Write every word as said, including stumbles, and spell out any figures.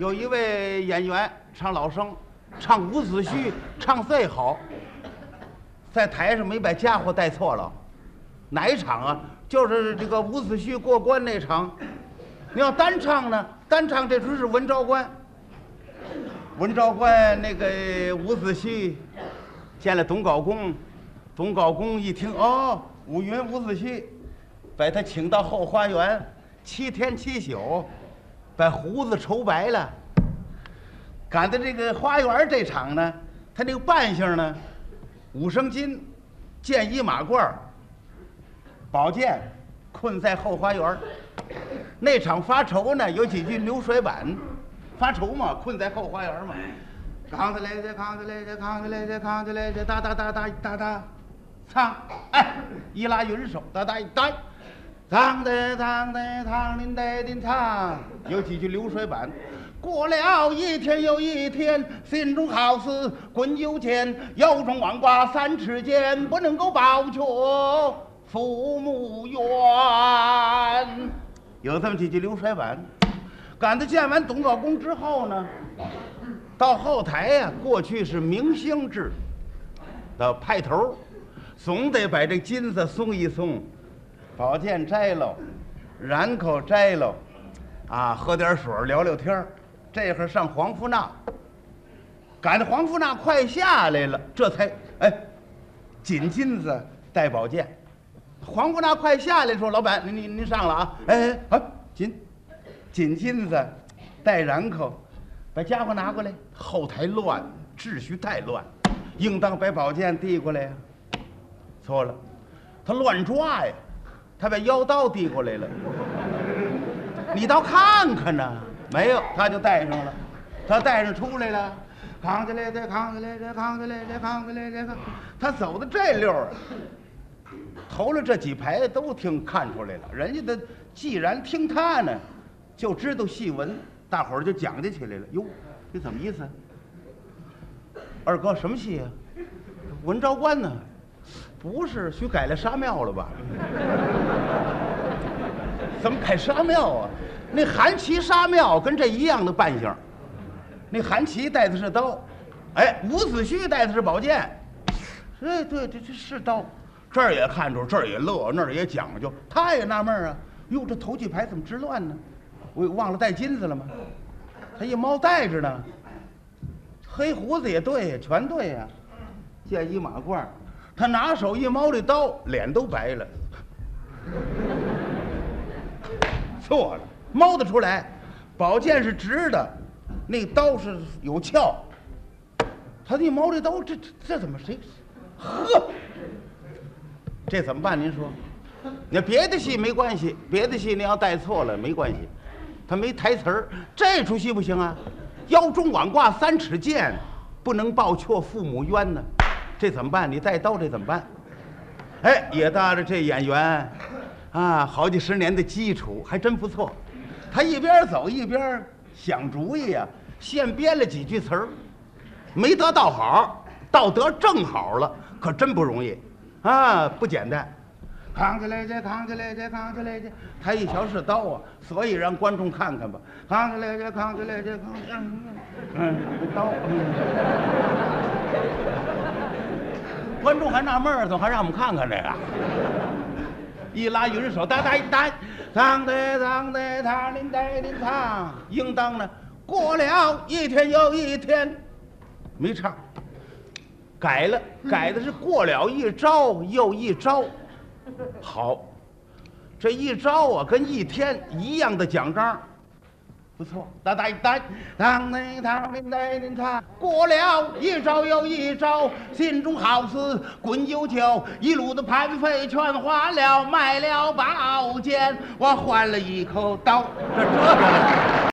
有一位演员唱老生，唱伍子胥，唱最好，在台上没把家伙带错了。哪一场啊？就是这个伍子胥过关那场。你要单唱呢？单唱这出是文昭关。文昭关那个伍子胥见了董藁公，董藁公一听哦，五云伍子胥，把他请到后花园，七天七宿。 把胡子愁白了，赶在这个花园这场呢，他那个扮相呢，五升金，箭一马褂，宝剑困在后花园。那场发愁呢，有几句流水板，发愁嘛，困在后花园嘛。扛起来这，扛起来这，扛起来这，扛起来这，哒哒哒哒哒哒，唱，哎，一拉云手，哒哒哒。 唱的唱的唱林的林唱，有几句流水板。过了一天又一天，心中好似滚油煎，腰中网挂三尺剑，不能够保全父母冤。有这么几句流水板。赶到见完董藁公之后呢，到后台呀、啊，过去是明星制的派头，总得把这金子松一松。 宝剑摘喽，染口摘喽，啊，喝点水聊聊天这会儿上黄福那，赶着黄福那快下来了，这才哎，紧金子带宝剑。黄福那快下来说：“老板，您您您上了啊！”哎哎哎，紧紧金子带染口，把家伙拿过来。后台乱，秩序太乱，应当把宝剑递过来呀、啊。错了，他乱抓呀。 他把腰刀递过来了，你倒看看呢？没有，他就带上了，他带上出来了，扛起来这，扛起来这，扛起来这，扛起来这个，他走的这溜儿，头了这几排都听看出来了，人家的既然听他呢，就知道戏文，大伙儿就讲究起来了。哟，这怎么意思、啊？二哥什么戏啊？文昭关呢？ 不是，许改了沙庙了吧？怎么改沙庙啊？那韩琦沙庙跟这一样的扮相，那韩琦带的是刀，哎，伍子胥带的是宝剑，哎，对，这这是刀，这儿也看出，这儿也乐，那儿也讲究，他也纳闷啊，哟，这头几排怎么直乱呢？我忘了带金子了吗？他一猫带着呢，黑胡子也对，全对呀、啊，见一马褂。 他拿手一猫这刀，脸都白了。错了，猫得出来，宝剑是直的，那刀是有鞘。他一猫这刀，这这怎么谁？呵，这怎么办？您说，那别的戏没关系，别的戏你要带错了没关系，他没台词儿。这出戏不行啊，腰中挽挂三尺剑，不能报却父母冤呢。 这怎么办？你带刀这怎么办？哎，也搭着这演员，啊，好几十年的基础还真不错。他一边走一边想主意啊，现编了几句词儿，没得到好，到得正好了，可真不容易，啊，不简单。扛起来这，扛起来这，扛起来这，他一瞧是刀啊，所以让观众看看吧。扛起来这，扛起来这，扛起来这，嗯，刀。观众还纳闷儿，怎么还让我们看看这个？一拉云手，哒哒哒，唱的唱的唱，林带林唱，应当呢。过了一天又一天，没唱，改了，改的是过了一招又一招。好，这一招啊，跟一天一样的奖章。 不错，哒哒哒，当当当当当当，过了一招又一招，心中好似滚油球，一路的盘费全花了，卖了宝剑，我换了一口刀，这这。